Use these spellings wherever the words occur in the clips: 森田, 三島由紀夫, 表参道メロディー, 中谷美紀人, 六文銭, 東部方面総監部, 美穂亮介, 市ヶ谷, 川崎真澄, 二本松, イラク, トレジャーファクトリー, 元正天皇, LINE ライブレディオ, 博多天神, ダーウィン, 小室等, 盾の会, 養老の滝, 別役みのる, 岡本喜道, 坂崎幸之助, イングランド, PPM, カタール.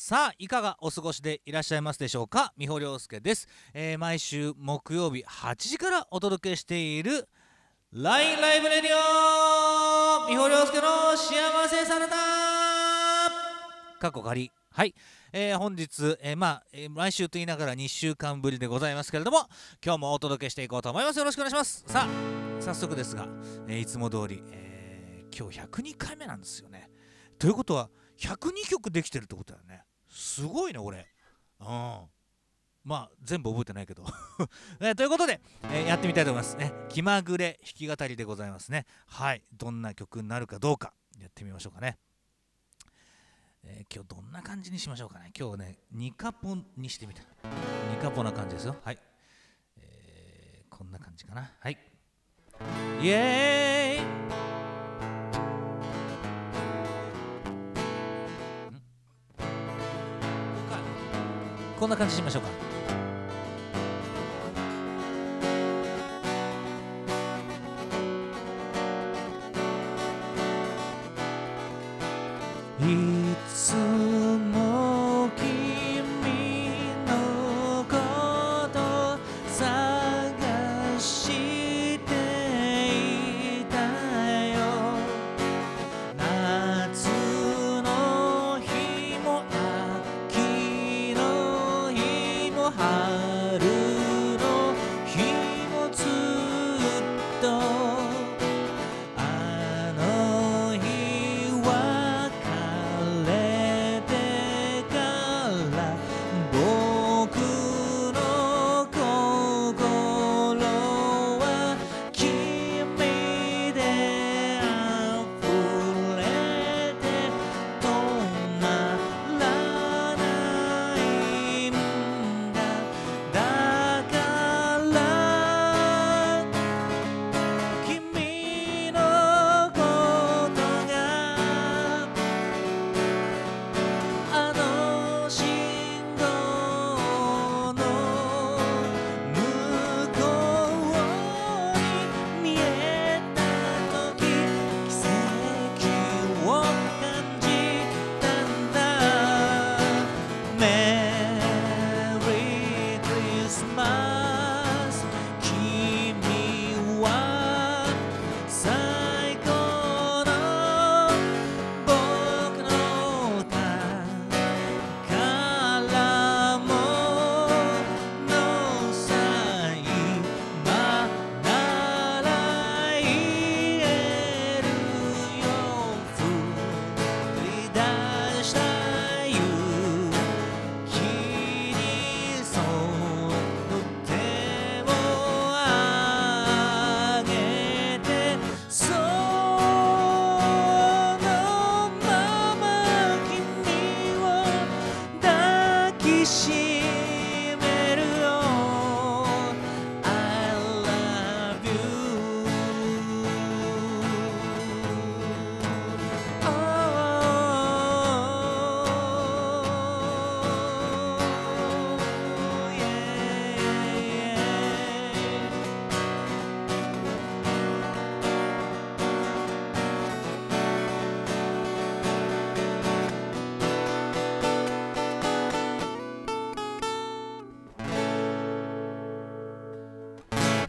さあいかがお過ごしでいらっしゃいますでしょうか。美穂亮介です、毎週木曜日8時からお届けしている LINE ライブレディオ、美穂亮介の幸せサラダ過去仮。はい、本日、毎週と言いながら2週間ぶりでございますけれども、今日もお届けしていこうと思います。よろしくお願いします。さあ早速ですが、いつも通り、今日102回目なんですよね。ということは102曲できてるってことだよね。すごいね、俺。まあ全部覚えてないけど、ということで、やってみたいと思いますね。気まぐれ弾き語りでございますね。はい、どんな曲になるかどうかやってみましょうかね。今日どんな感じにしましょうかね。今日ね、ニカポにしてみた。ニカポな感じですよ。はい、こんな感じかな。はい、イエーイ。こんな感じしましょうか。いつも君のこと探していたよ。夏の日も秋の春の日もずっとあの日別れてから僕の心は君であふれて止まらないんだ。だから君のことがあの信号の向こうに見えた時、奇跡を感じたんだ。Merry Christmas、 君は最高の僕の宝物さ、今なら言えるよ。振り出した夢「君にその手をあげて」「そのまま君を抱きしめるよ」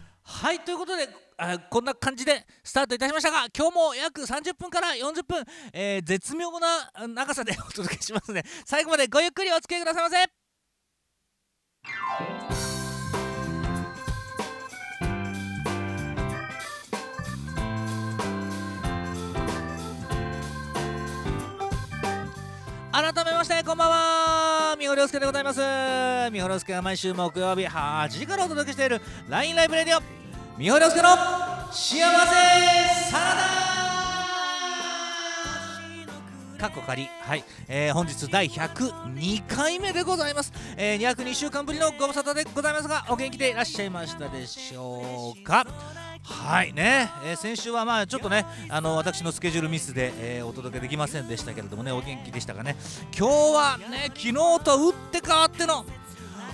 「I love you」はい、ということでこんな感じでスタートいたしましたが、今日も約30分から40分、絶妙な長さでお届けしますね。最後までごゆっくりお付き合いくださいませ。改めましてこんばんは、美穂亮介でございます。美穂亮介が毎週木曜日8時からお届けしている LINE ライブレディオ、美穂亮介の幸せサラダ過去仮。はい、本日第102回目でございます。202週間ぶりのご無沙汰でございますが、お元気でいらっしゃいましたでしょうか。はいね、先週はちょっとね、私のスケジュールミスで、お届けできませんでしたけれどもね、お元気でしたかね。今日はね、昨日と打って変わっての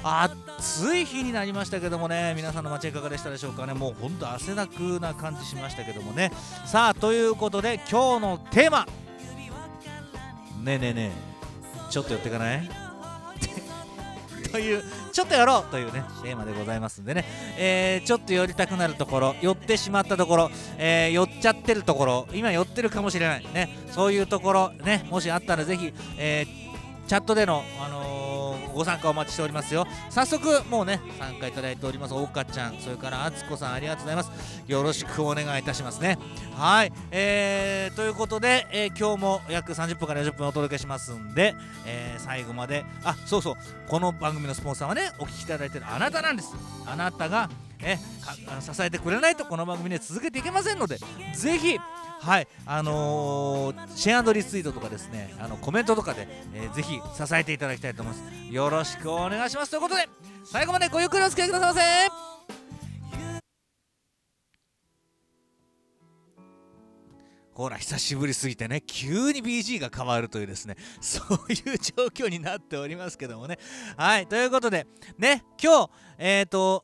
暑い日になりましたけどもね、皆さんの街いかがでしたでしょうかね。もうほんと汗だくな感じしましたけどもね。さあということで今日のテーマ、ねえねえねえちょっと寄ってかないという、ちょっとやろうというねテーマでございますんでね、ちょっと寄りたくなるところ、寄ってしまったところ、寄っちゃってるところ、今寄ってるかもしれないね、そういうところね、もしあったらぜひ、チャットでのご参加お待ちしておりますよ。早速もうね参加いただいておりますおかちゃん、それからあつこさん、ありがとうございます。よろしくお願いいたしますね。はい、ということで、今日も約30分から40分お届けしますんで、最後まで、あ、そうそう、この番組のスポンサーはね、お聞きいただいてるあなたなんです。あなたが支えてくれないとこの番組ね続けていけませんので、ぜひ、はい、シェア&リツイートとかですね、コメントとかで、ぜひ支えていただきたいと思います。よろしくお願いします。ということで最後までごゆっくりお付き合いくださいませ。ほら、久しぶりすぎてね、急に BG が変わるというですね、そういう状況になっておりますけどもね。はい、ということでね、今日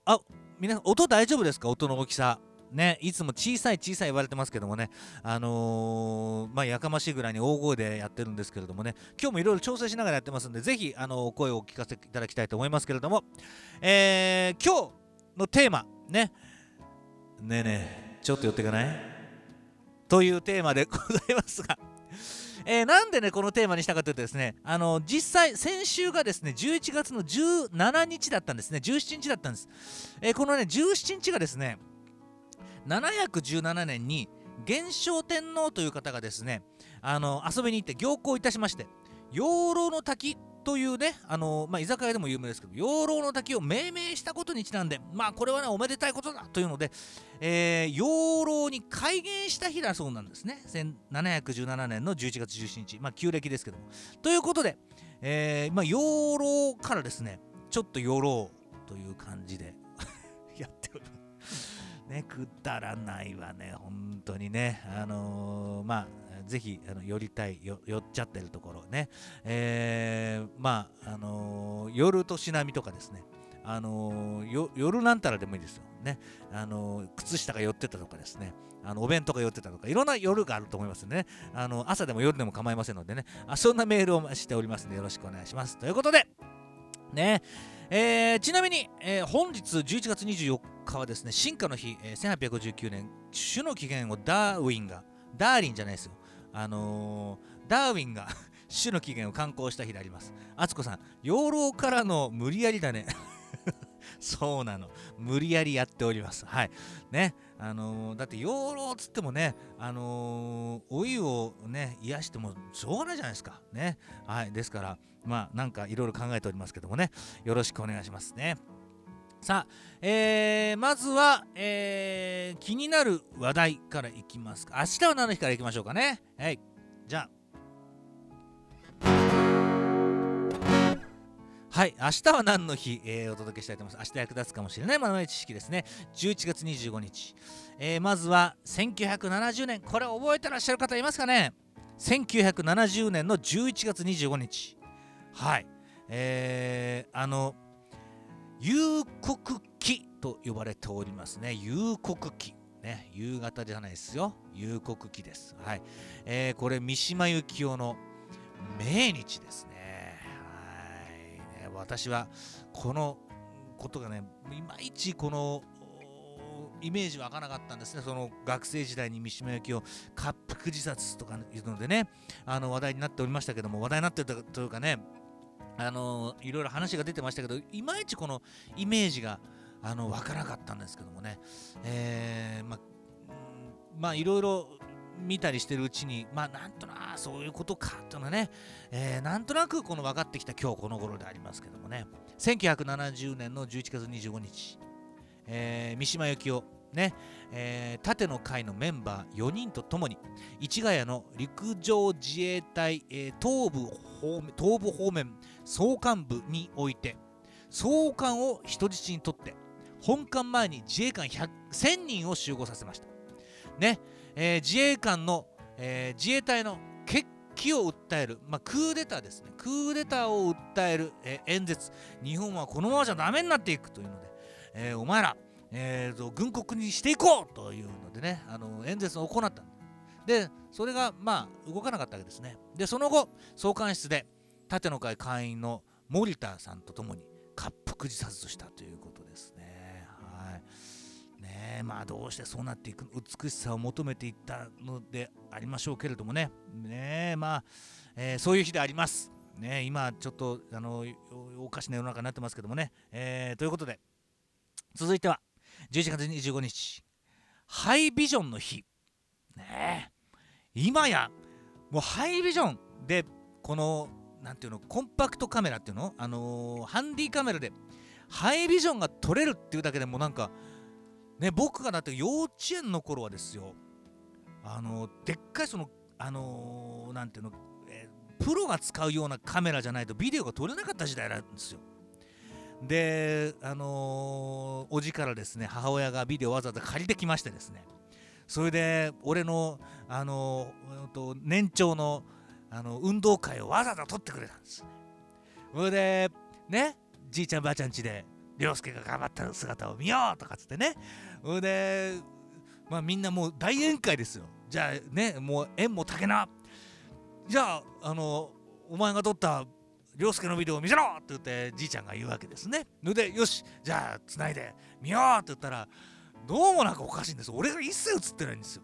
あ、皆さん音大丈夫ですか？音の大きさね、いつも小さい小さい言われてますけどもね、まあ、やかましいぐらいに大声でやってるんですけれどもね、今日もいろいろ調整しながらやってますんで、ぜひ声をお聞かせいただきたいと思いますけれども、今日のテーマね、ねえねえちょっと寄っていかない？というテーマでございますが、なんでねこのテーマにしたかというとですね、実際先週がですね11月の17日だったんですね、17日だったんです、このね17日がですね717年に元正天皇という方がですね、遊びに行って行幸いたしまして、養老の滝というね、まあ、居酒屋でも有名ですけど、養老の滝を命名したことにちなんで、まあこれはねおめでたいことだというので、養老に改元した日だそうなんですね。1717年の11月17日、まあ旧暦ですけども。ということで、まあ、養老からですね、ちょっと寄ろうという感じでやっております。ね、くだらないわね、本当にね、まあ、ぜひ寄りたい、寄っちゃってるところね、まあ、寄る年並みとかですね、寄るなんたらでもいいですよね、靴下が寄ってたとかですね、お弁当が寄ってたとか、いろんな寄るがあると思いますね、朝でも夜でも構いませんのでね、そんなメールをしておりますので、よろしくお願いします。ということで、ね、ちなみに、本日11月24日はですね、進化の日、1859年、種の起源をダーウィンが種の起源を刊行した日であります。あつこさん、養老からの無理やりだね。そうなの、無理やりやっております。はい。ね、だって養老っつってもね、老いをね癒してもしょうがないじゃないですか。ね、はい。ですから、まあなんかいろいろ考えておりますけどもね、よろしくお願いしますね。さあ、まずは、気になる話題からいきますか。明日は何の日からいきましょうかね。はい、じゃあ、はい、明日は何の日、お届けしたいと思います。明日役立つかもしれない豆知識ですね。11月25日、まずは1970年、これ覚えてらっしゃる方いますかね。1970年の11月25日、はい、夕刻期と呼ばれておりますね。夕刻期ね、夕方じゃないですよ。夕刻期です。はい、これ三島由紀夫の命日ですね。私はこのことがねいまいちこのイメージ湧かなかったんですね。その学生時代に三島由紀夫滑腹自殺とかいうのでね、話題になっておりましたけども、話題になってるというかね、いろいろ話が出てましたけど、いまいちこのイメージが湧かなかったんですけどもね、まあいろいろ見たりしてるうちに、まあなんとなくそういうことかというのはね、なんとなくこの分かってきた今日この頃でありますけどもね、1970年の11月25日、三島由紀夫ね、盾の会のメンバー4人とともに市ヶ谷の陸上自衛隊、東部方面総監部において総監を人質にとって本館前に自衛官1000人を集合させましたね。自衛隊の決起を訴える、まあ、クーデターですね、クーデターを訴える、演説、日本はこのままじゃダメになっていくというので、お前ら、軍国にしていこうというのでね、演説を行ったで、それがまあ動かなかったわけですね。でその後、総監室で盾の会会員の森田さんとともに割腹自殺したということですね。はい、ねえ、まあどうしてそうなっていく、美しさを求めていったのでありましょうけれどもね、ねえ、まあ、そういう日であります。ねえ、今ちょっとおかしな世の中になってますけどもね、ということで続いては11月25日ハイビジョンの日。ねえ、今やもうハイビジョンでこのなんていうのコンパクトカメラっていうの、ハンディカメラでハイビジョンが撮れるっていうだけでもなんかね、僕がだって幼稚園の頃はですよ、でっかいそのなんていうの、プロが使うようなカメラじゃないとビデオが撮れなかった時代なんですよ。でおじからですね、母親がビデオわざわざ借りてきましてですね、それで俺の年長の運動会をわざわざ撮ってくれたんですね。それでね、じいちゃんばあちゃん家で涼介が頑張った姿を見ようとかつってね、それでまあみんなもう大宴会ですよ。じゃあね、もう縁も竹な、じゃあお前が撮った涼介のビデオを見せろって言ってじいちゃんが言うわけですね。でよし、じゃあつないで見ようって言ったら、どうもなんかおかしいんです。俺が一切映ってないんですよ。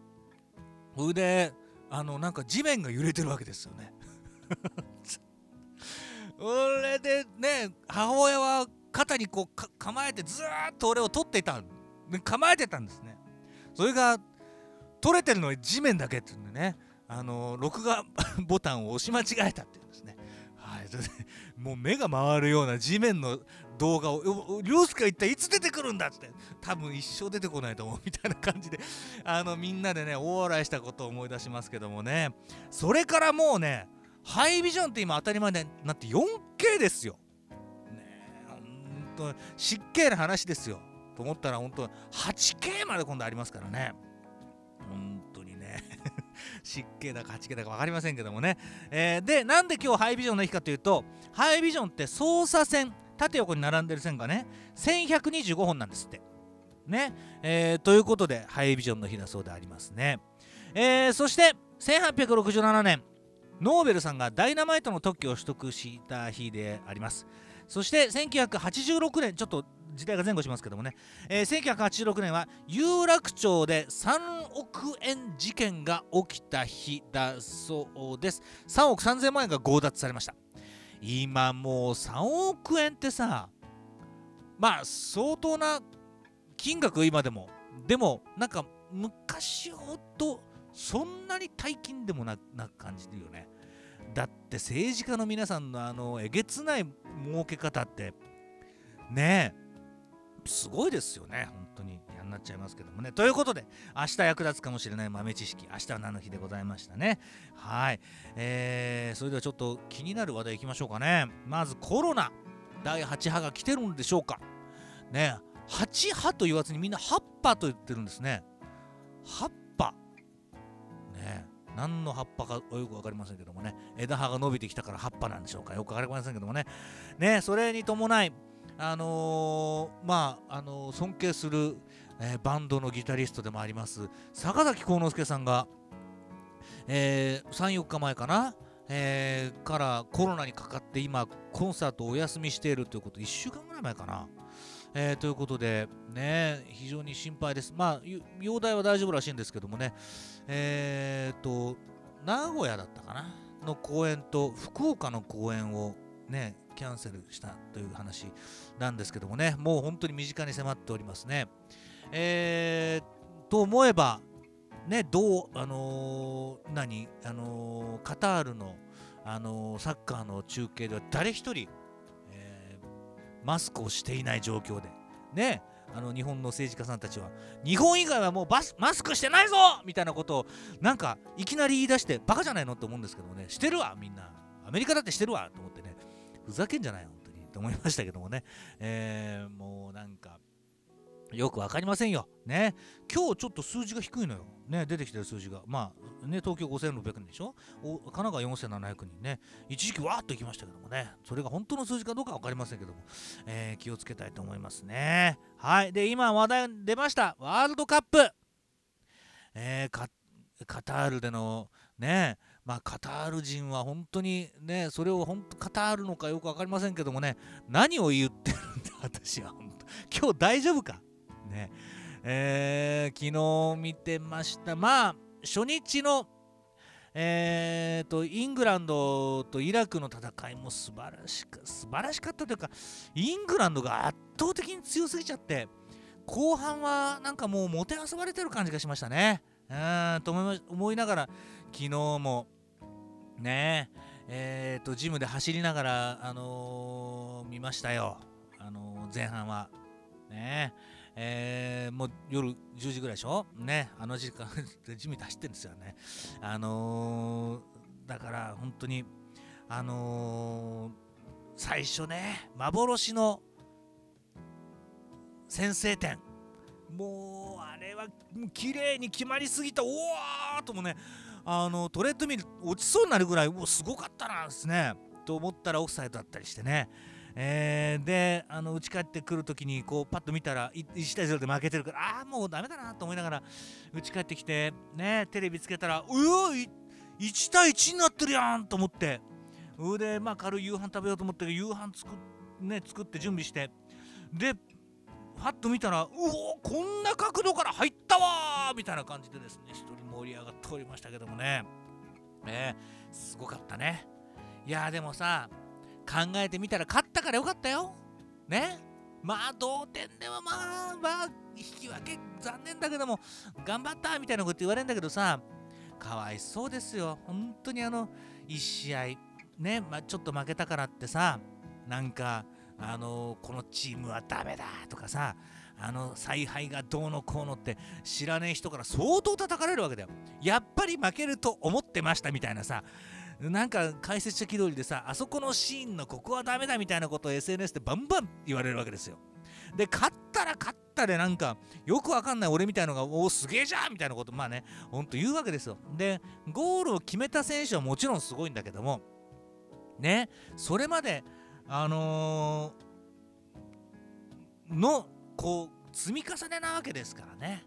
それでなんか地面が揺れてるわけですよね。それでね、母親は肩にこう構えてずーっと俺を撮っていた、構えてたんですね。それが撮れてるのは地面だけっていうんでね、録画ボタンを押し間違えたっていうんですね。はい、もう目が回るような地面の動画を、涼介は一体いつ出てくるんだって、多分一生出てこないと思うみたいな感じでみんなでね大笑いしたことを思い出しますけどもね。それからもうね、ハイビジョンって今当たり前になって 4K ですよ。ねえ、ほんと失敬な話ですよと思ったら、本当 8K まで今度ありますからね。本当にね湿気だか8気だか分かりませんけどもね、でなんで今日ハイビジョンの日かというと、ハイビジョンって操作線、縦横に並んでる線がね1125本なんですってね、ということでハイビジョンの日だそうでありますね。そして1867年ノーベルさんがダイナマイトの特許を取得した日であります。そして1986年、ちょっと時代が前後しますけどもね、1986年は有楽町で3億円事件が起きた日だそうです。3億3000万円が強奪されました。今もう3億円ってさ、まあ相当な金額、今でもなんか昔ほどそんなに大金でもな感じるよね。だって政治家の皆さんのえげつない儲け方ってねえ、すごいですよね。本当に嫌になっちゃいますけどもね。ということで明日役立つかもしれない豆知識、明日は何の日でございましたね。はい、それではちょっと気になる話題いきましょうかね。まずコロナ第8波が来てるんでしょうかね。8波と言わずにみんな8波と言ってるんですね。8波ね、何の葉っぱかよく分かりませんけどもね、枝葉が伸びてきたから葉っぱなんでしょうか、よく分かりませんけどもね。ね、それに伴いまあ尊敬する、バンドのギタリストでもあります坂崎幸之助さんが、3、4日前かな、からコロナにかかって今コンサートをお休みしているということ、1週間ぐらい前かな、ということでね、非常に心配です。まあ容体は大丈夫らしいんですけどもね、名古屋だったかなの公演と福岡の公演をねキャンセルしたという話なんですけどもね、もう本当に身近に迫っておりますね。と思えばね、カタールの、サッカーの中継では誰一人、マスクをしていない状況でね、日本の政治家さんたちは日本以外はもうマスクしてないぞみたいなことをなんかいきなり言い出して、バカじゃないのと思うんですけどもね、してるわみんな、アメリカだってしてるわと思ってね、ふざけんじゃない本当にと思いましたけどもね、もうなんかよく分かりませんよね。今日ちょっと数字が低いのよ、ね、出てきてる数字が、まあね、東京5600人でしょ、神奈川4700人ね、一時期わーっといきましたけどもね、それが本当の数字かどうか分かりませんけども、気をつけたいと思いますね。はい、で今話題出ましたワールドカップ、カタールでのね、まあ、カタール人は本当にね、それを本当カタールのかよく分かりませんけどもね、何を言ってるんだ私は本当、今日大丈夫かね、昨日見てました。まあ初日のイングランドとイラクの戦いも素晴らしかったというか、イングランドが圧倒的に強すぎちゃって、後半はなんかもうもてあそばれてる感じがしましたね。と思いながら昨日もね、ジムで走りながら、見ましたよ、前半は。ねもう夜10時ぐらいでしょ、ね、あの時間でジムで走ってるんですよね。だから本当に、最初ね、幻の先制点、もうあれは綺麗に決まりすぎた、おーともね、トレッドミル落ちそうになるぐらい、すごかったなんですねと思ったらオフサイドだったりしてね。で打ち返ってくるときにこうパッと見たら1対0で負けてるから、ああもうダメだなと思いながら打ち返ってきてね、テレビつけたら1対1になってるやんと思って、でまあ軽い夕飯食べようと思って夕飯作って準備して、でパッと見たらこんな角度から入ったわみたいな感じでですね、一人盛り上がっておりましたけどもね、すごかったね。いやでもさ、考えてみたら勝ったからよかったよ。ね。まあ同点ではまあ引き分け残念だけども頑張ったみたいなこと言われるんだけどさ、かわいそうですよ。本当に1試合ね、ちょっと負けたからってさ、なんかこのチームはダメだとかさ、采配がどうのこうのって知らねえ人から相当叩かれるわけだよ。やっぱり負けると思ってましたみたいなさ。なんか解説者気取りでさ、あそこのシーンのここはダメだみたいなことを SNS でバンバン言われるわけですよ。で勝ったら勝ったで、なんかよくわかんない俺みたいのがすげえじゃんみたいなことまあね、ほんと言うわけですよ。でゴールを決めた選手はもちろんすごいんだけどもね、それまでのこう積み重ねなわけですからね。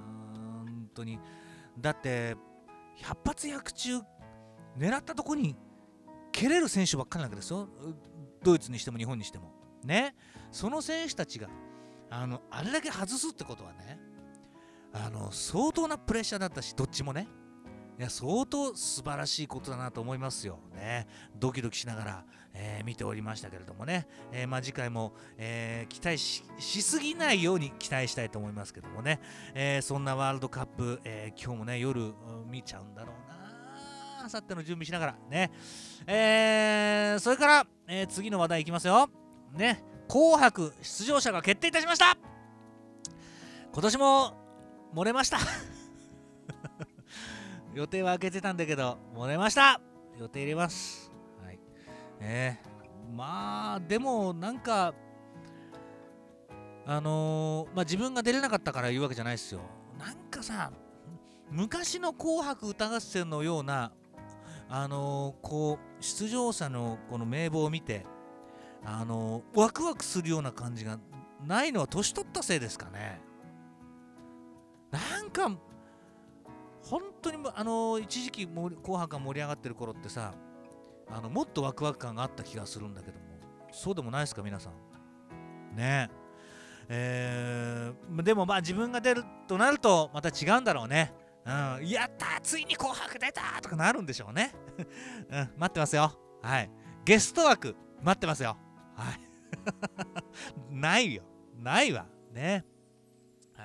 本当にだって百発百中狙ったとこに蹴れる選手ばっかりなわけですよ、ドイツにしても日本にしてもね。その選手たちがあれだけ外すってことはね、相当なプレッシャーだったし、どっちもね、いや相当素晴らしいことだなと思いますよね。ドキドキしながら、見ておりましたけれどもね、まあ次回も、期待 しすぎないように期待したいと思いますけどもね、そんなワールドカップ、今日もね夜見ちゃうんだろうな、あさっての準備しながらね。それから、次の話題いきますよ、ね、紅白出場者が決定いたしました。今年も漏れました予定は開けてたんだけど漏れました。予定入れます。はい、まあでもなんかまあ自分が出れなかったから言うわけじゃないですよ。なんかさ、昔の紅白歌合戦のようなこう出場者のこの名簿を見てワクワクするような感じがないのは年取ったせいですかね。なんか本当に一時期紅白が盛り上がってる頃ってさ、もっとワクワク感があった気がするんだけども、そうでもないですか皆さんね。でもまあ自分が出るとなるとまた違うんだろうね。うん、やったーついに紅白出たーとかなるんでしょうね、うん、待ってますよ。はい、ゲスト枠待ってますよ。はいないよ、ないわね。は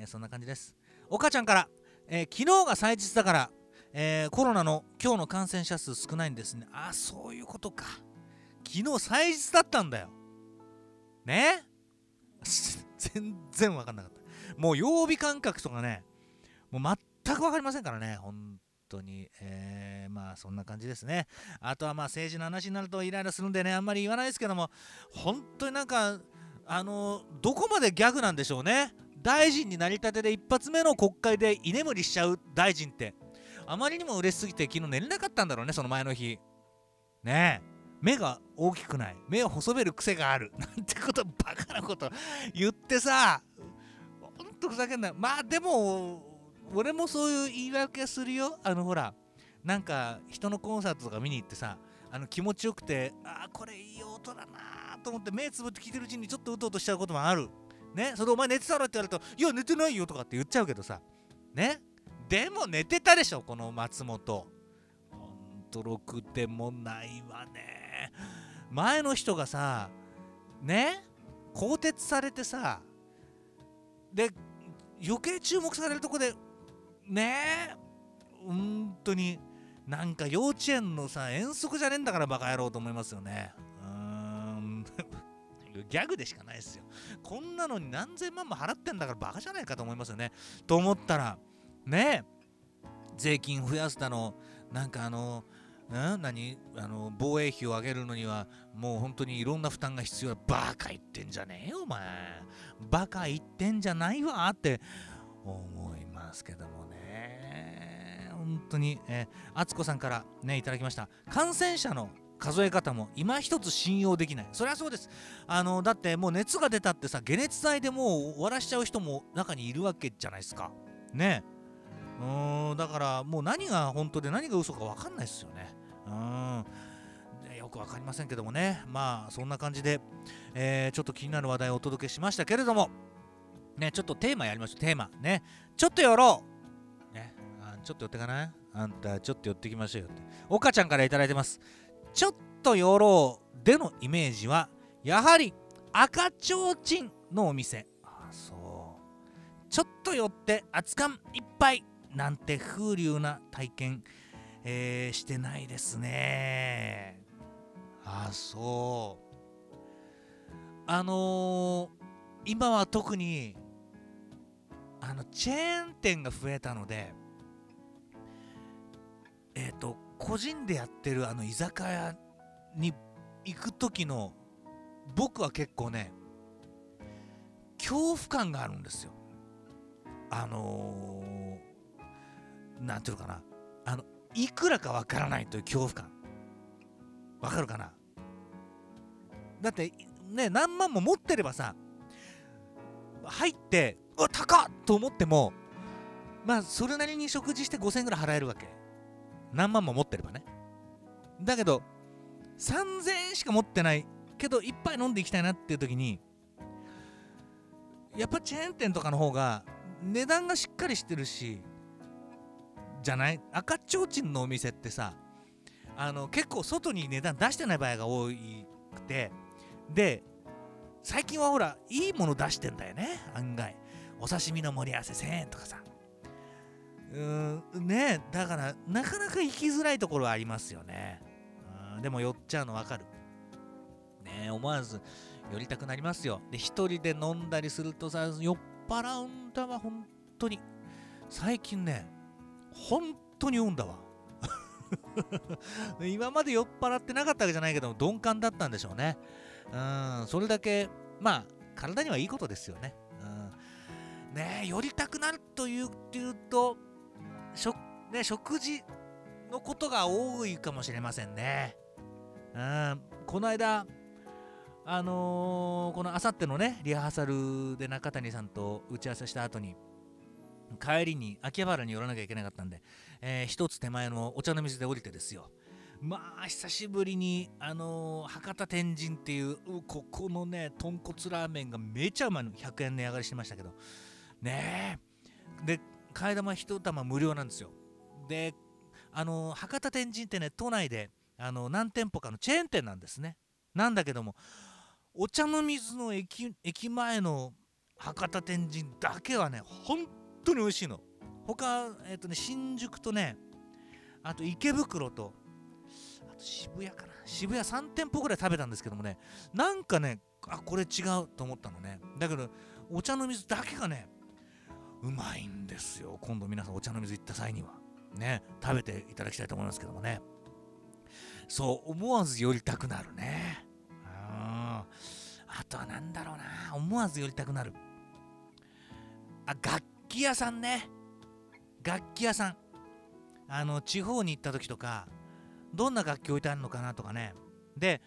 い、そんな感じです。岡ちゃんから、昨日が祭日だから、コロナの今日の感染者数少ないんですね。あ、そういうことか。昨日祭日だったんだよね全然分かんなかった。もう曜日感覚とかね、もう全く分かりませんからね、本当に。まあそんな感じですね。あとはまあ政治の話になるとイライラするんでね、あんまり言わないですけども、本当になんかどこまでギャグなんでしょうね。大臣になりたてで一発目の国会で居眠りしちゃう大臣って、あまりにも嬉しすぎて昨日寝れなかったんだろうね、その前の日ね。え目が大きくない、目を細める癖があるなんてこと、バカなこと言ってさ、ほんとふざけんな。まあでも俺もそういう言い訳するよ。ほらなんか人のコンサートとか見に行ってさ、気持ちよくて、ああこれいい音だなと思って目つぶって聴いてるうちにちょっとうとうとしちゃうこともあるね。それお前寝てたらって言われたら、いや寝てないよとかって言っちゃうけどさね。でも寝てたでしょこの松本。ほんとろくでもないわね。前の人がさね更迭されてさ、で余計注目されるとこでね、本当になんか幼稚園のさ遠足じゃねえんだからバカ野郎と思いますよね。ギャグでしかないですよ。こんなのに何千万も払ってんだからバカじゃないかと思いますよね。と思ったらね、税金増やすだの、なんか防衛費を上げるのにはもう本当にいろんな負担が必要だ。バカ言ってんじゃねえよお前、バカ言ってんじゃないわって思いますけどもね。本当に敦子さんからねいただきました。感染者の数え方も今一つ信用できない。そりゃそうです。だってもう熱が出たってさ、解熱剤でもう終わらしちゃう人も中にいるわけじゃないですかね。だからもう何が本当で何が嘘か分かんないですよね。よく分かりませんけどもね。まあそんな感じで、ちょっと気になる話題をお届けしましたけれどもね、ちょっとテーマやりましょう。テーマね、ちょっと寄ろうね、ちょっと寄ってかな、あんたちょっと寄ってきましょうよって岡ちゃんからいただいてます。ちょっと寄ろうでのイメージはやはり赤ちょうちんのお店。あ、そう、ちょっと寄って熱燗一杯なんて風流な体験、してないですね。あ、そう、今は特にチェーン店が増えたので個人でやってる居酒屋に行く時の僕は結構ね恐怖感があるんですよ。なんていうのかな、いくらかわからないという恐怖感、わかるかな。だってね何万も持ってればさ、入ってうわ高っと思ってもまあそれなりに食事して5000円ぐらい払えるわけ、何万も持ってればね。だけど3000円しか持ってないけど一杯飲んでいきたいなっていう時にやっぱチェーン店とかの方が値段がしっかりしてるしじゃない。赤ちょうちんのお店ってさ結構外に値段出してない場合が多くて、で最近はほらいいもの出してんだよね案外。お刺身の盛り合わせ1000円とかさ、ね、だからなかなか行きづらいところはありますよね。でも寄っちゃうの分かるね。思わず寄りたくなりますよ。で一人で飲んだりするとさ酔っ払うんだわ本当に。最近ね本当に酔うんだわ今まで酔っ払ってなかったわけじゃないけど鈍感だったんでしょうね。それだけまあ体にはいいことですよね。ねえ寄りたくなるというとね、食事のことが多いかもしれませんね。この間このあさってのねリハーサルで中谷さんと打ち合わせした後に帰りに秋葉原に寄らなきゃいけなかったんで、一つ手前のお茶の水で降りてですよ、まあ久しぶりに博多天神っていうここのね豚骨ラーメンがめちゃうまいの、100円値上がりしてましたけどね。で替え玉一玉無料なんですよ。で博多天神ってね都内で何店舗かのチェーン店なんですね。なんだけどもお茶の水の 駅前の博多天神だけはね本当に美味しいの。他ね新宿とねあと池袋とあと渋谷かな、渋谷3店舗ぐらい食べたんですけどもね、なんかねあこれ違うと思ったのね。だけどお茶の水だけがねうまいんですよ。今度皆さんお茶の水行った際にはね食べていただきたいと思いますけどもね。そう思わず寄りたくなるね。あとはなんだろうな、思わず寄りたくなる、あ楽器屋さんね。楽器屋さん地方に行った時とかどんな楽器置いてあるのかなとかね。で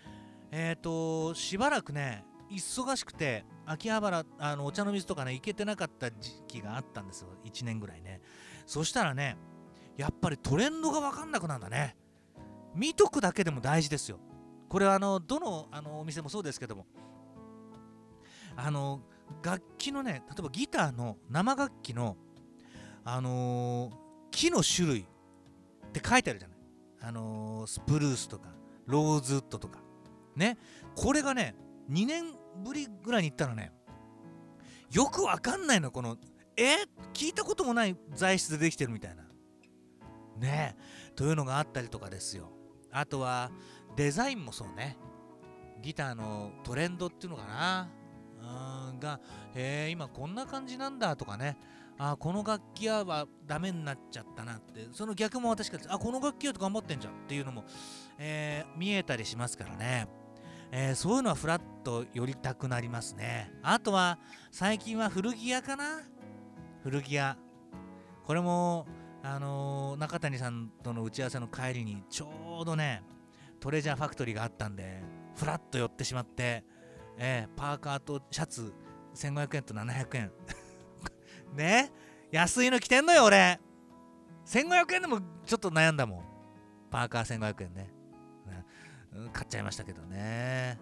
しばらくね忙しくて秋葉原お茶の水とかね行けてなかった時期があったんですよ、1年ぐらいね。そしたらねやっぱりトレンドが分かんなくなるんだね。見とくだけでも大事ですよ。これはどのお店もそうですけども、楽器のね、例えばギターの生楽器の木の種類って書いてあるじゃない。スプルースとかローズウッドとかね。これがね2年ぶりぐらいに行ったらね、よくわかんないの、この聞いたこともない材質でできてるみたいなねえ、というのがあったりとかですよ。あとはデザインもそうね。ギターのトレンドっていうのかなが、今こんな感じなんだとかね、あ、この楽器屋はダメになっちゃったなって、その逆も私から、あ、この楽器屋と頑張ってんじゃんっていうのも、見えたりしますからね、そういうのはフラッと寄りたくなりますね。あとは最近は古着屋かな。古着屋、これも中谷さんとの打ち合わせの帰りにちょうどねトレジャーファクトリーがあったんでフラッと寄ってしまって、パーカーとシャツ1500円と700円ね、安いの着てんのよ俺。1500円でもちょっと悩んだもん。パーカー1500円ね、買っちゃいましたけどね。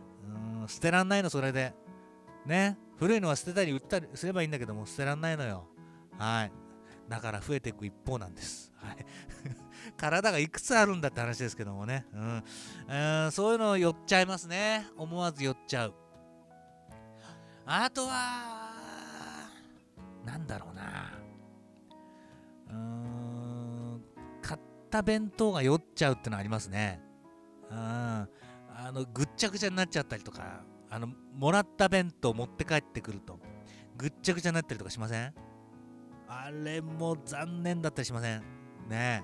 捨てらんないの、それでね。古いのは捨てたり売ったりすればいいんだけども、捨てらんないのよ。はい、だから増えていく一方なんです、はい、体がいくつあるんだって話ですけどもね、そういうの寄っちゃいますね。思わず寄っちゃう。あとはなんだろうな、買った弁当が酔っちゃうってのありますね。ぐっちゃぐちゃになっちゃったりとか、もらった弁当持って帰ってくるとぐっちゃぐちゃになったりとかしません？あれも残念だったりしませんね。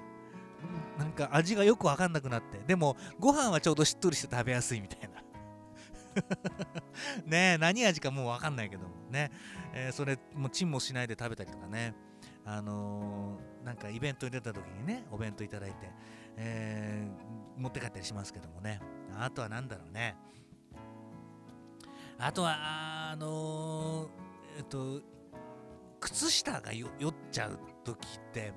なんか味がよく分かんなくなって、でもご飯はちょうどしっとりして食べやすいみたいなねえ、何味かもう分かんないけどもね、それもチンもしないで食べたりとかね、なんかイベントに出た時にねお弁当いただいて、持って帰ったりしますけどもね。あとは何だろうね。あとは靴下が酔っちゃう時って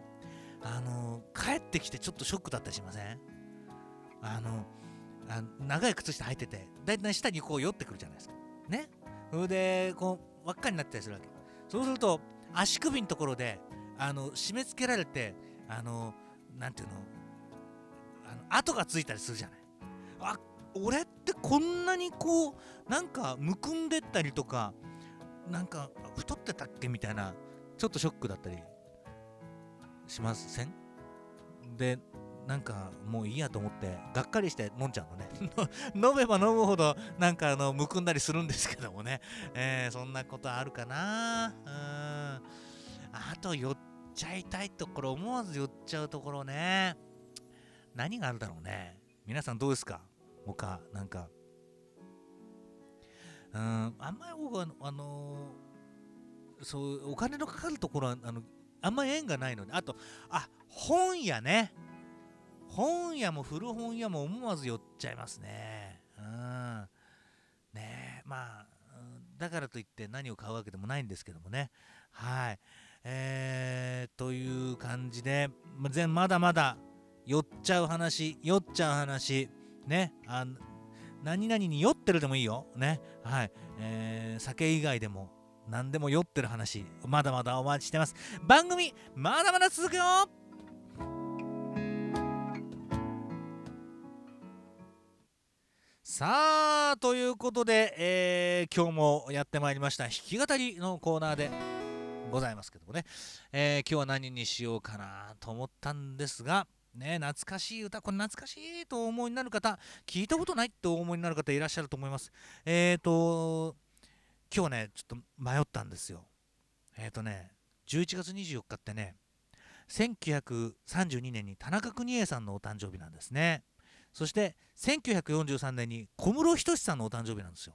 帰ってきてちょっとショックだったりしません？長い靴下履いててだいたい下にこう寄ってくるじゃないですかね。それでこう輪っかになったりするわけ。そうすると足首のところで締め付けられてなんていうの、跡がついたりするじゃない。あ、俺ってこんなにこうなんかむくんでったりとか、なんか太ってたっけみたいな、ちょっとショックだったりしません？でなんかもういいやと思ってがっかりして飲んじゃうのね飲めば飲むほどなんかむくんだりするんですけどもね、そんなことあるかな。あと寄っちゃいたいところ、思わず寄っちゃうところね。何があるだろうね。皆さんどうですか？他なんかあんまり僕はそうお金のかかるところはあんまり縁がないので。あと本屋ね。本屋も古本屋も思わず寄っちゃいますね。ねえ、まあだからといって何を買うわけでもないんですけどもね。はい、という感じで、まだまだ寄っちゃう話、寄っちゃう話ね。何々に酔ってるでもいいよ、ね。はい、酒以外でも何でも酔ってる話、まだまだお待ちしてます。番組まだまだ続くよ。さあ、ということで、今日もやってまいりました弾き語りのコーナーでございますけどもね、今日は何にしようかなと思ったんですがね、懐かしい歌、これ懐かしいとお思いになる方、聞いたことないとお思いになる方いらっしゃると思います。今日ねちょっと迷ったんですよ。ね、11月24日ってね、1932年に田中邦衛さんのお誕生日なんですね。そして1943年に小室等さんのお誕生日なんですよ。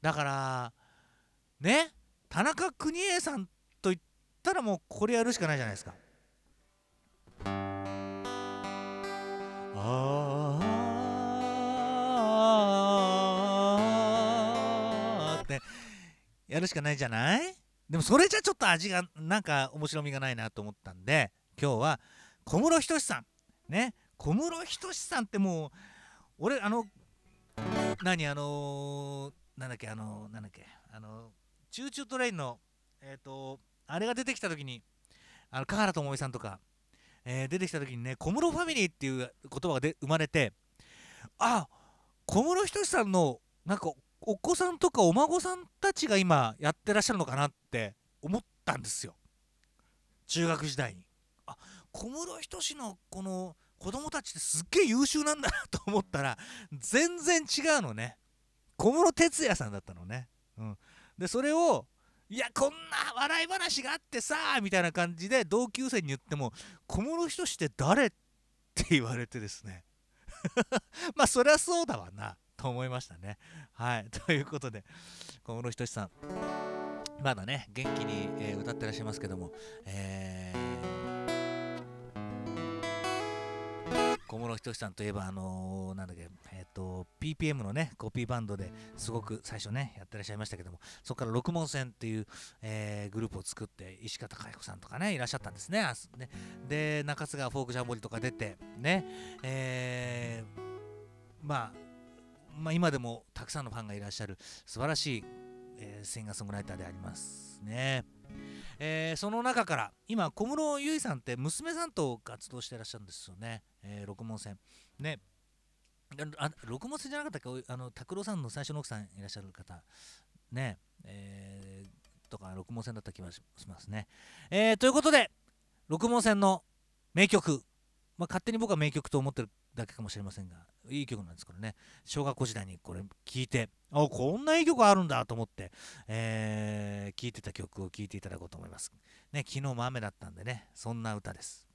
だからね、田中邦衛さんといったらもうこれやるしかないじゃないですか。ってやるしかないじゃない。でもそれじゃちょっと味がなんか面白みがないなと思ったんで、今日は小室仁志さんね、小室仁志さんってもう俺チューチュートレインのあれが出てきた時に華原朋美さんとか、出てきた時にね、小室ファミリーっていう言葉が生まれて、あ、小室仁志さんのなんかお子さんとかお孫さんたちが今やってらっしゃるのかなって思ったんですよ、中学時代に。あ、小室仁志のこの子供たちってすっげえ優秀なんだなと思ったら、全然違うのね。小室哲哉さんだったのね。うん、でそれをいや、こんな笑い話があってさーみたいな感じで同級生に言っても、小室仁志って誰って言われてですねまあそりゃそうだわなと思いましたね。はい、ということで小室仁志さん、まだね元気に、歌ってらっしゃいますけども、小室仁志さんといえばPPM のねコピーバンドですごく最初ねやってらっしゃいましたけども、そこから六文銭っていう、グループを作って、石方海子さんとかねいらっしゃったんですね。で中津川フォークジャンボリとか出てね、まあ今でもたくさんのファンがいらっしゃる素晴らしい、シンガーソングライターでありますね。その中から今小室由依さんって娘さんと活動してらっしゃるんですよね。六文銭ね、六文銭じゃなかったっけ、拓郎さんの最初の奥さんいらっしゃる方ね、とか六文銭だった気がしますね。ということで六文銭の名曲、勝手に僕は名曲と思ってるだけかもしれませんが、いい曲なんですからね、小学校時代にこれ聴いて、あ、こんないい曲あるんだと思って、聴いてた曲を聴いていただこうと思います。ね、昨日も雨だったんでね、そんな歌です。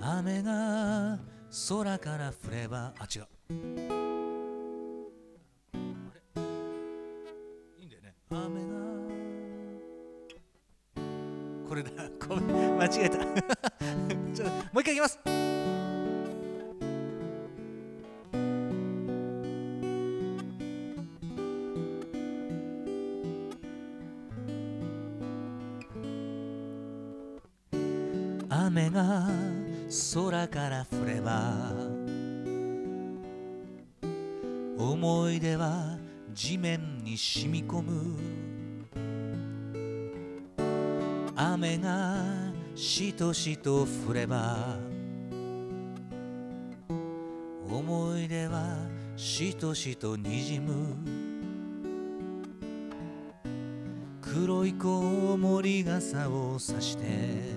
雨が空から降れば、あ、違う。これだ、ごめん、間違えたちょっともう一回いきます。雨が空から降れば、思い出は地面に染み込む。雨がしとしと降れば、思い出はしとしとにじむ。黒いこうもり傘をさして、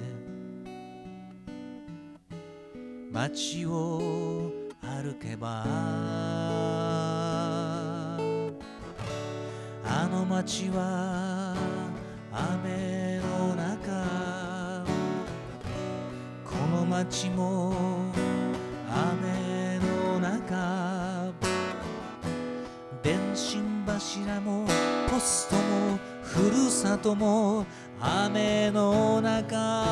街を歩けば、あの街は雨、街も雨の中、電信柱もポストもふるさとも雨の中、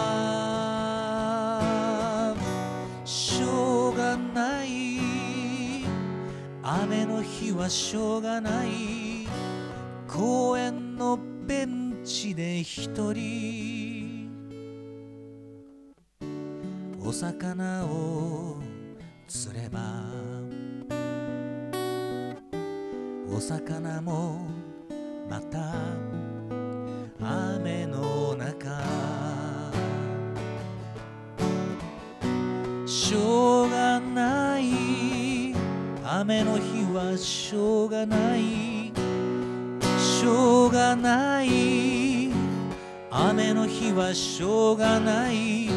しょうがない、雨の日はしょうがない、公園のベンチで一人、お魚を釣れば、お魚もまた雨の中、しょうがない、雨の日はしょうがない、しょうがない、雨の日はしょうがない、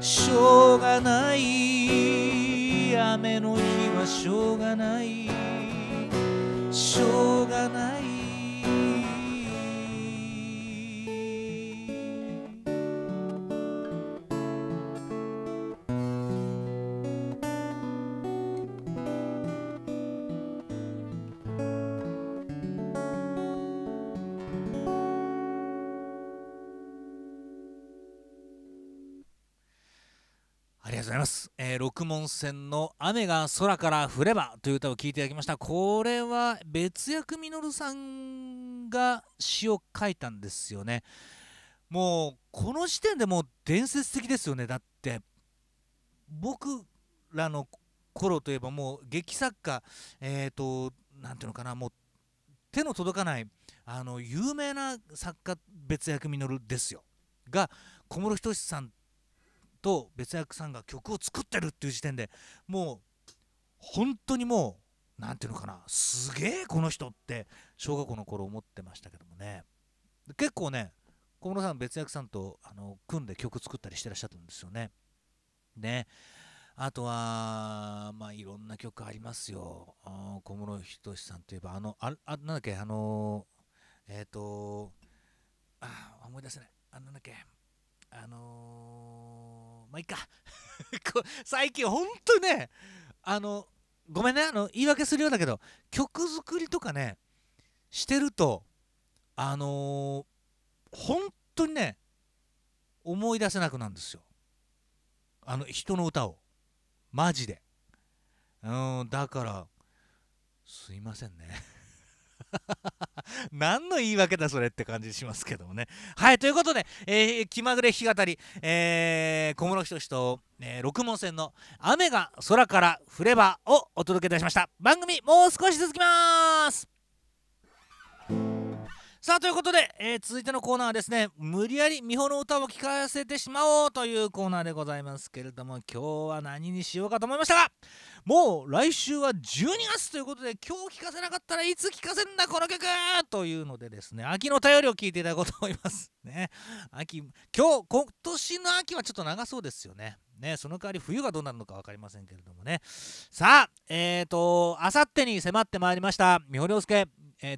しょうがない、雨の日はしょうがない、しょうがない。ありがとうございます、六文銭の雨が空から降ればという歌を聴いていただきました。これは別役みのるさんが詩を書いたんですよね。もうこの時点でもう伝説的ですよね。だって僕らの頃といえばもう劇作家なんていうのかな、もう手の届かない有名な作家別役みのるですよが小室等さんと別役さんが曲を作ってるっていう時点でもう本当にもうなんていうのかな、すげえこの人って小学校の頃思ってましたけどもね。結構ね小室さん別役さんと組んで曲作ったりしてらっしゃったんですよね。ね、あとはまあいろんな曲ありますよ。小室等さんといえばなんだっけ思い出せない、なんだっけまあいいか最近ほんとねごめんね言い訳するようだけど、曲作りとかねしてるとほんとにね思い出せなくなるんですよ、人の歌をマジで。だからすいませんね何の言い訳だそれって感じしますけどもね。はいということで気まぐれ弾き語り、小室等と、六文銭の「雨が空から降れば」をお届けいたしました。番組もう少し続きます。さあということで、続いてのコーナーはですね、無理やり美穂の歌を聴かせてしまおうというコーナーでございますけれども、今日は何にしようかと思いましたが、もう来週は12月ということで、今日聴かせなかったらいつ聴かせるんだこの曲というのでですね、秋の便りを聴いていただこうと思いますね。今年の秋はちょっと長そうですよね。その代わり冬がどうなるのか分かりませんけれどもね。さああさってに迫ってまいりました美穂亮介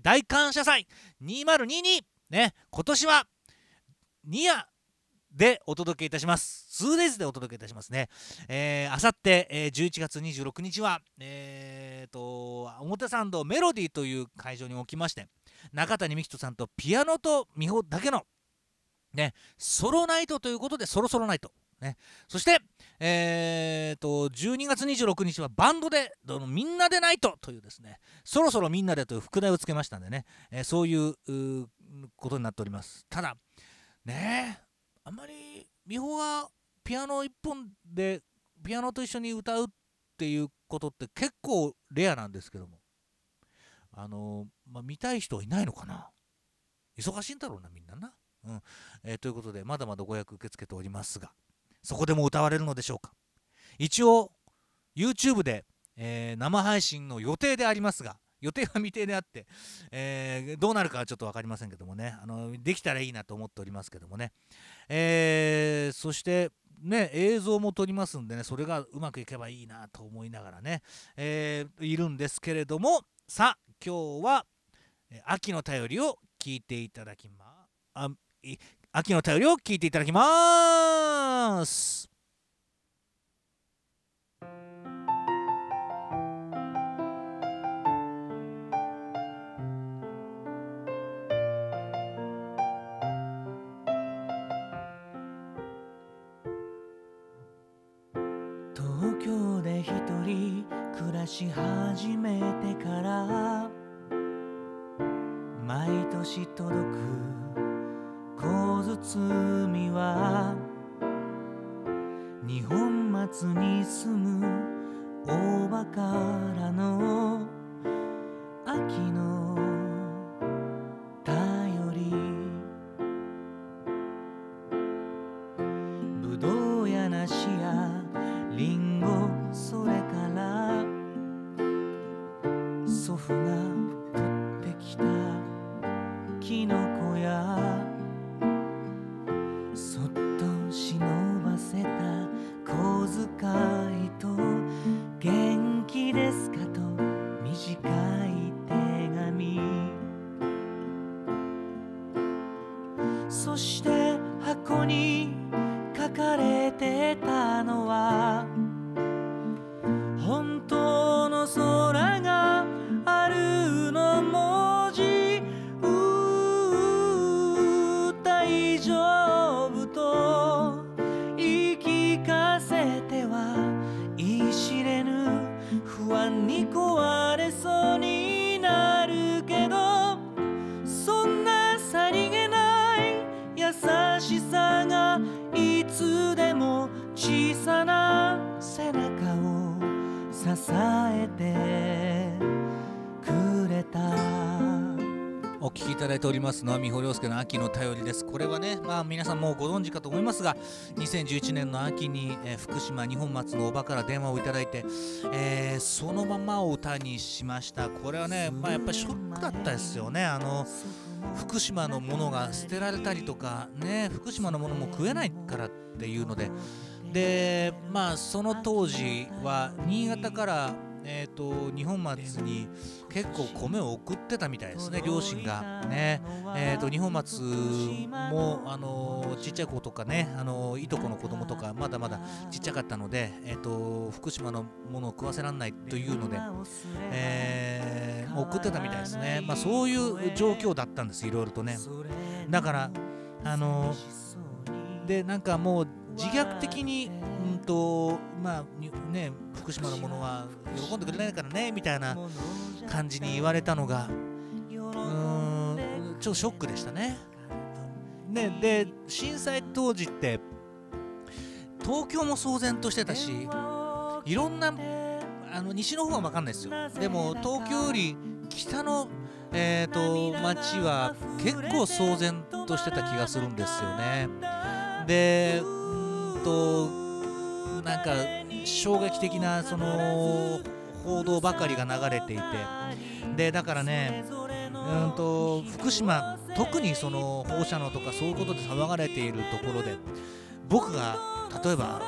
大感謝祭2022ね、今年は2夜でお届けいたします。2daysでお届けいたしますね。あさって11月26日は表参道メロディーという会場におきまして、中谷美紀人さんとピアノと美穂だけのねソロナイトということで、ソロソロナイトね。そして12月26日はバンドでみんなでナイトというですね、そろそろみんなでという副題をつけましたんでね、そういうことになっております。ただねあんまり美穂がピアノ1本でピアノと一緒に歌うっていうことって結構レアなんですけども、見たい人はいないのかな、忙しいんだろうなみんなな、ということでまだまだご予約受け付けておりますが、そこでも歌われるのでしょうか。一応 YouTube で、生配信の予定でありますが、予定は未定であって、どうなるかはちょっと分かりませんけどもね、できたらいいなと思っておりますけどもね、そしてね映像も撮りますんでね、それがうまくいけばいいなと思いながらね、いるんですけれども、さあ今日は秋の便りを聞いていただき秋の便りを聞いていただきます。東京で一人暮らし始めてから毎年届く小包は二本松に住むおばからの秋の便り、ぶどうや梨やりんご、それから祖父が取ってきたきのこや小遣いと元気ですかと短い手紙、そして箱に書かれてたのは本当の空があるの文字、大丈夫と言い聞かせては小さな背中を支えてくれた。お聴きいただいておりますのは美穂良介の秋の便りです。これはね、皆さんもうご存知かと思いますが、2011年の秋に、福島二本松のおばから電話をいただいて、そのままを歌にしました。これはね、やっぱりショックだったですよね。福島のものが捨てられたりとかね、福島のものも食えないからっていうので、その当時は新潟から、二本松に結構米を送ってたみたいですね、両親がね。二本松もちっちゃい子とかね、いとこの子供とかまだまだちっちゃかったので、福島のものを食わせられないというので、送ってたみたいですね。そういう状況だったんです、いろいろとね。だからなんかもう自虐的に福島のものは喜んでくれないからねみたいな感じに言われたのが、ちょっとショックでしたね。で震災当時って東京も騒然としてたし、いろんな西の方は分かんないですよ。でも東京より北の町は結構騒然としてた気がするんですよね。でなんか衝撃的なその報道ばかりが流れていて、だからね、福島、特にその放射能とかそういうことで騒がれているところで、僕が例えば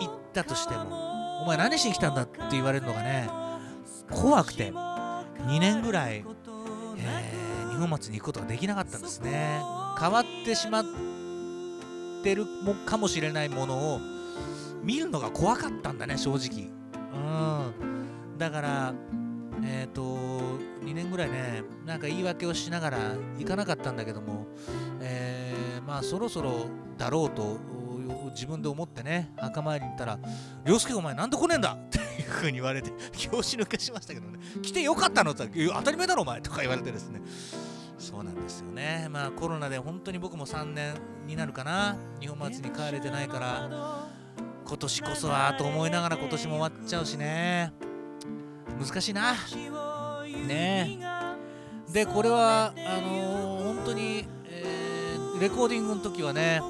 行ったとしても、お前何しに来たんだって言われるのがね、怖くて2年ぐらい、二本松に行くことができなかったんですね。変わってしまってるかもしれないものを見るのが怖かったんだね、正直。だから2年ぐらいね、なんか言い訳をしながら行かなかったんだけども、そろそろだろうと自分で思ってね、墓参りに行ったら「良介お前なんで来ねえんだ！」っていうふうに言われて拍子抜けしましたけどね。来てよかったのって言ったら「当たり前だろお前」とか言われてですね。そうなんですよね。コロナで本当に僕も3年になるかな、二本松に帰れてないから、今年こそはと思いながら今年も終わっちゃうしね、難しいなね。でこれは本当に、レコーディングの時はね、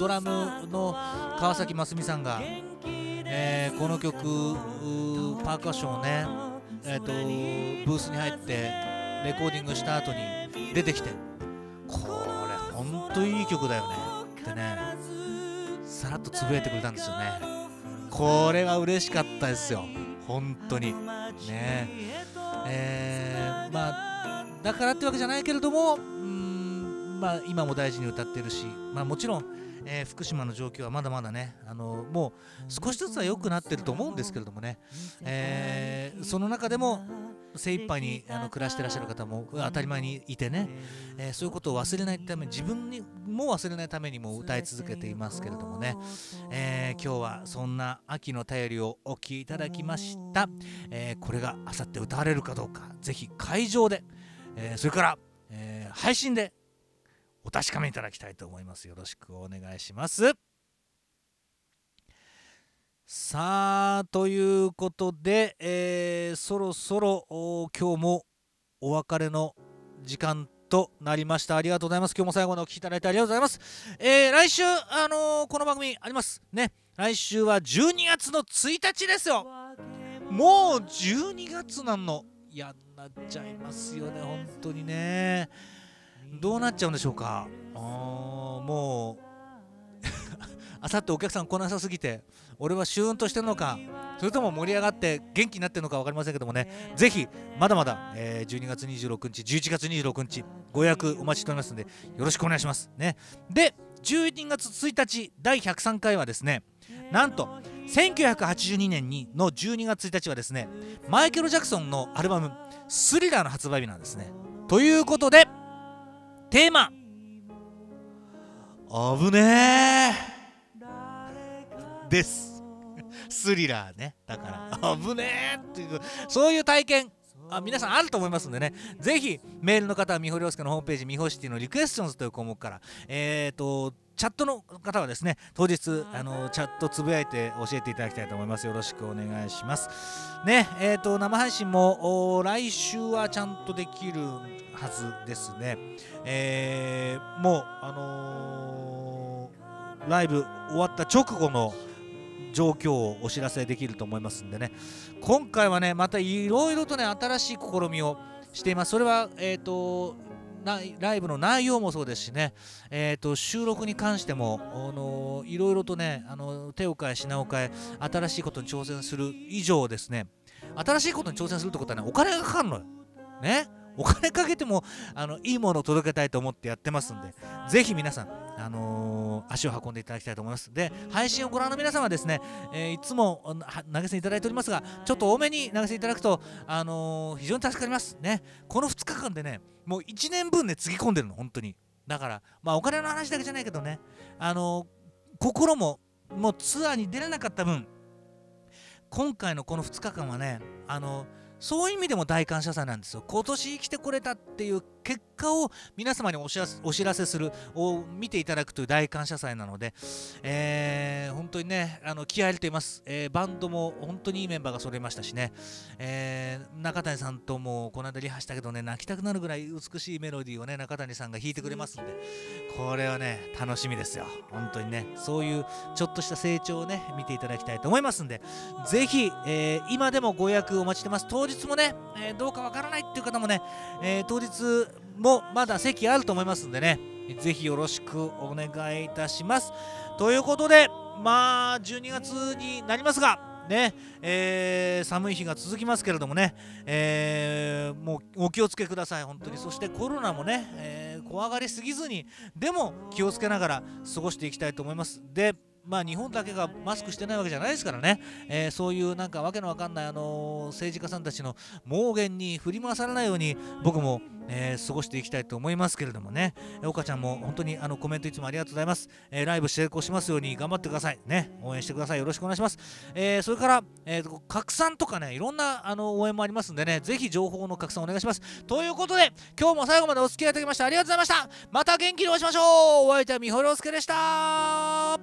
ドラムの川崎真澄さんが、この曲パーカッションをね、ブースに入ってレコーディングした後に出てきて、これほんといい曲だよねってね、さらっとつぶやいてくれたんですよね。これは嬉しかったですよ、本当にね。だからってわけじゃないけれども、今も大事に歌ってるし、もちろん、福島の状況はまだまだね、もう少しずつは良くなってると思うんですけれどもね、その中でも精一杯に暮らしてらっしゃる方も当たり前にいてね、そういうことを忘れないために、自分にも忘れないためにも歌い続けていますけれどもね、今日はそんな秋の便りをお聴きいただきました。これがあさって歌われるかどうか、ぜひ会場で、それから、配信でお確かめいただきたいと思います。よろしくお願いします。さあということで、そろそろ今日もお別れの時間となりました。ありがとうございます。今日も最後までお聞きいただいてありがとうございます。来週この番組ありますね。来週は12月の1日ですよ。もう12月なの、嫌になっちゃいますよね、本当にね。どうなっちゃうんでしょうか。もうあさってお客さん来なさすぎて、俺はシューンとしてるのか、それとも盛り上がって元気になってるのか分かりませんけどもね、ぜひまだまだ、12月26日11月26日ご予約お待ちしておりますので、よろしくお願いしますね。で12月1日第103回はですね、なんと1982年の12月1日はですね、マイケル・ジャクソンのアルバム「スリラー」の発売日なんですね。ということでテーマ危ねえですスリラーね。だから危ねえっていう、そういう体験皆さんあると思いますんでね、ぜひメールの方はみほりょうすけのホームページみほシティのリクエスチョンズという項目から、チャットの方はですね当日チャットつぶやいて教えていただきたいと思います。よろしくお願いしますね。生配信も来週はちゃんとできるはずですね。もうライブ終わった直後の状況をお知らせできると思いますんでね、今回はねまたいろいろとね新しい試みをしています。それはライブの内容もそうですしね、収録に関してもいろいろとね手を変え品を変え新しいことに挑戦する以上ですね、新しいことに挑戦するってことはねお金がかかるのよね。お金かけてもいいものを届けたいと思ってやってますんで、ぜひ皆さん足を運んでいただきたいと思います。で、配信をご覧の皆様はですね、いつも投げ銭いただいておりますが、ちょっと多めに投げ銭いただくと、非常に助かりますね。この2日間でね、もう1年分ね、つぎ込んでるの、本当に。だから、まあ、お金の話だけじゃないけどね、心も、もうツアーに出れなかった分、今回のこの2日間はね、そういう意味でも大感謝祭なんですよ。今年生きてこれたっていう結果を皆様にお知らせするを見ていただくという大感謝祭なので、本当にね気合い入れています。バンドも本当にいいメンバーが揃いましたしね、中谷さんともこの間リハしたけどね、泣きたくなるぐらい美しいメロディーをね中谷さんが弾いてくれますんで、これはね楽しみですよ。本当にねそういうちょっとした成長をね見ていただきたいと思いますんで、ぜひ、今でもご予約お待ちしてます。当日もね、どうかわからないっていう方もね、当日もまだ席あると思いますんでね、ぜひよろしくお願いいたします。ということで、まあ12月になりますがね、寒い日が続きますけれどもね、もうお気をつけください本当に。そしてコロナもね、怖がりすぎずにでも気をつけながら過ごしていきたいと思います。でまあ日本だけがマスクしてないわけじゃないですからね、そういうなんかわけのわかんない政治家さんたちの妄言に振り回されないように僕も、過ごしていきたいと思いますけれどもね、岡ちゃんも本当にコメントいつもありがとうございます。ライブ成功しますように頑張ってくださいね、応援してくださいよろしくお願いします。それから、拡散とかねいろんな応援もありますんでね、ぜひ情報の拡散お願いします。ということで今日も最後までお付き合いいただきましてありがとうございました。また元気にお会いしましょう。お相手はみほりょうすけでした。